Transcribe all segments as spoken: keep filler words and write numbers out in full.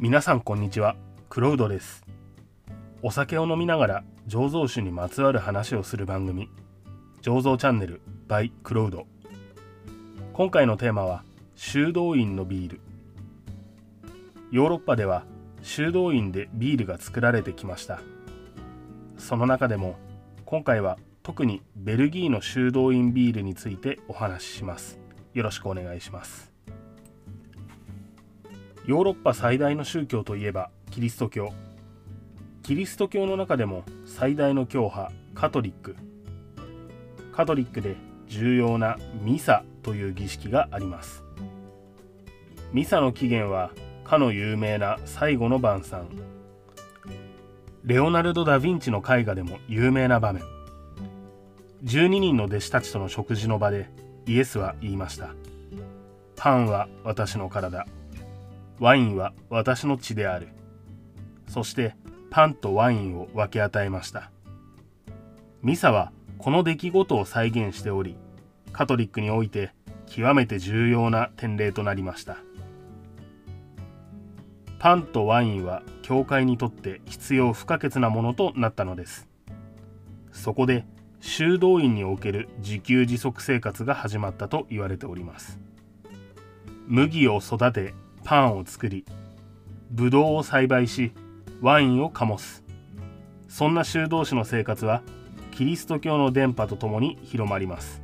皆さんこんにちは、クロウドです。お酒を飲みながら醸造酒にまつわる話をする番組、醸造チャンネル by クロウド。今回のテーマは修道院のビール。ヨーロッパでは修道院でビールが作られてきました。その中でも今回は特にベルギーの修道院ビールについてお話しします。よろしくお願いします。ヨーロッパ最大の宗教といえばキリスト教。キリスト教の中でも最大の教派カトリック。カトリックで重要なミサという儀式があります。ミサの起源はかの有名な最後の晩餐、レオナルド・ダ・ヴィンチの絵画でも有名な場面。じゅうににんの弟子たちとの食事の場でイエスは言いました。パンは私の体、ワインは私の血である。そしてパンとワインを分け与えました。ミサはこの出来事を再現しており、カトリックにおいて極めて重要な典礼となりました。パンとワインは教会にとって必要不可欠なものとなったのです。そこで修道院における自給自足生活が始まったと言われております。麦を育てパンを作り、ブドウを栽培し、ワインを醸す。そんな修道士の生活はキリスト教の伝播とともに広まります。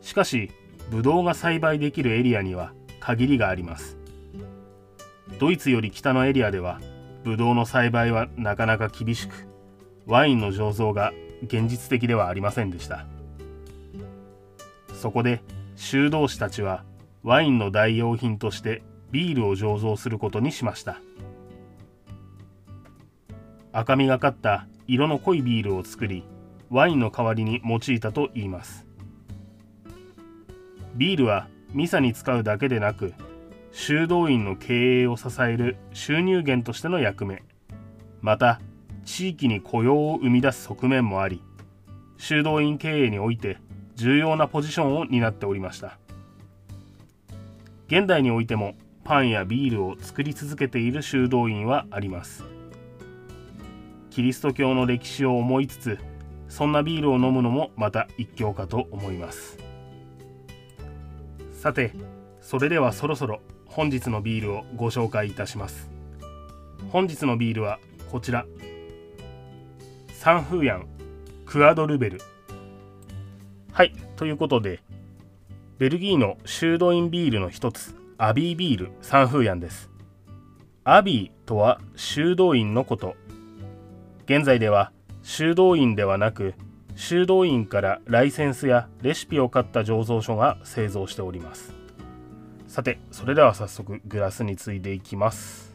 しかしブドウが栽培できるエリアには限りがあります。ドイツより北のエリアではブドウの栽培はなかなか厳しく、ワインの醸造が現実的ではありませんでした。そこで修道士たちはワインの代用品としてビールを醸造することにしました。赤みがかった色の濃いビールを作り、ワインの代わりに用いたといいます。ビールはミサに使うだけでなく、修道院の経営を支える収入源としての役目、また地域に雇用を生み出す側面もあり、修道院経営において重要なポジションを担っておりました。現代においてもパンやビールを作り続けている修道院はあります。キリスト教の歴史を思いつつ、そんなビールを飲むのもまた一興かと思います。さて、それではそろそろ本日のビールをご紹介いたします。本日のビールはこちら、サンフーヤンクアドルベル。はい、ということで、ベルギーの修道院ビールの一つ、アビービールサンフーヤンです。アビーとは修道院のこと。現在では修道院ではなく、修道院からライセンスやレシピを買った醸造所が製造しております。さて、それでは早速グラスについていきます。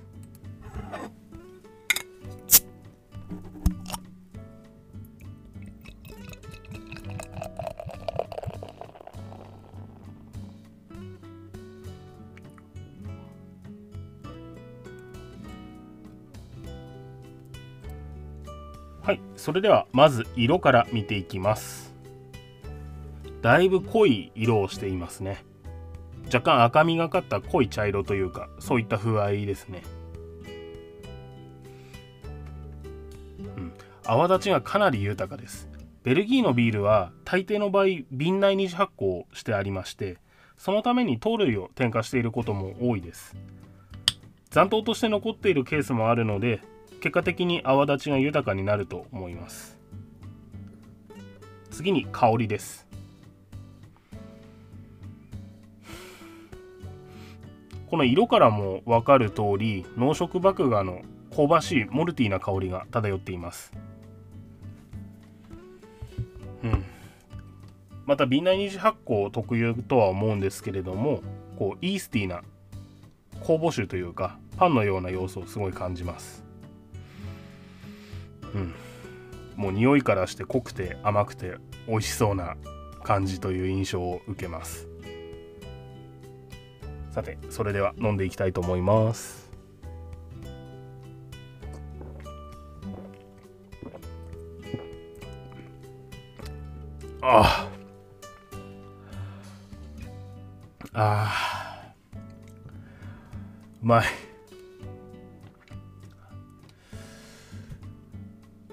はい、それではまず色から見ていきます。だいぶ濃い色をしていますね。若干赤みがかった濃い茶色というか、そういった風合いですね。うん、泡立ちがかなり豊かです。ベルギーのビールは大抵の場合瓶内二次発酵してありまして、そのために糖類を添加していることも多いです。残糖として残っているケースもあるので、結果的に泡立ちが豊かになると思います。次に香りです。この色からも分かる通り、濃色麦芽の香ばしいモルティーな香りが漂っています。うん、また瓶内二次発酵特有とは思うんですけれども、こうイースティーな酵母酒というかパンのような要素をすごい感じます。うん、もう匂いからして濃くて甘くて美味しそうな感じという印象を受けます。さて、それでは飲んでいきたいと思います。ああああ、うまい。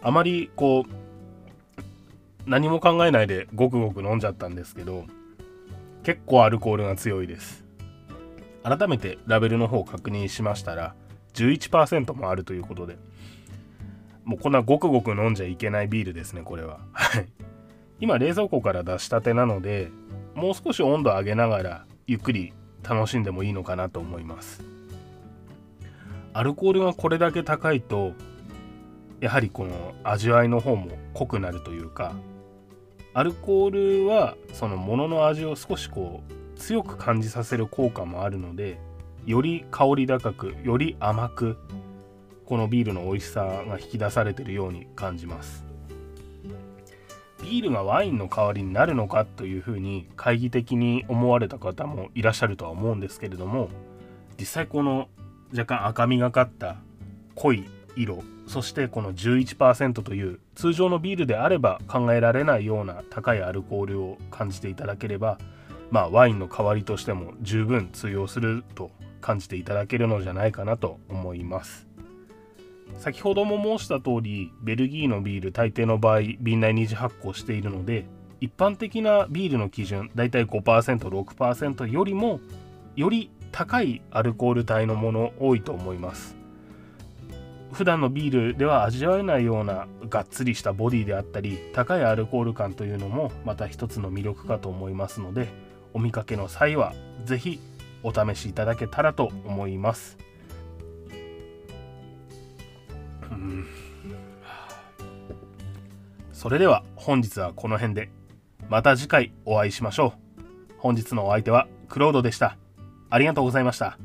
あまりこう何も考えないでごくごく飲んじゃったんですけど、結構アルコールが強いです。改めてラベルの方を確認しましたら じゅういちパーセント もあるということで、もうこんなごくごく飲んじゃいけないビールですね、これは。今冷蔵庫から出したてなので、もう少し温度を上げながらゆっくり楽しんでもいいのかなと思います。アルコールがこれだけ高いと、やはりこの味わいの方も濃くなるというか、アルコールはそのものの味を少しこう強く感じさせる効果もあるので、より香り高く、より甘く、このビールの美味しさが引き出されているように感じます。ビールがワインの代わりになるのかというふうに懐疑的に思われた方もいらっしゃるとは思うんですけれども、実際この若干赤みがかった濃い色、そしてこの じゅういちパーセント という通常のビールであれば考えられないような高いアルコールを感じていただければ、まあワインの代わりとしても十分通用すると感じていただけるのじゃないかなと思います。先ほども申した通り、ベルギーのビール大抵の場合瓶内二次発酵しているので、一般的なビールの基準だいたい ごパーセントろくパーセント よりもより高いアルコール帯のもの多いと思います。普段のビールでは味わえないようながっつりしたボディであったり、高いアルコール感というのもまた一つの魅力かと思いますので、お見かけの際はぜひお試しいただけたらと思います。うん、それでは本日はこの辺で、また次回お会いしましょう。本日のお相手はクロードでした。ありがとうございました。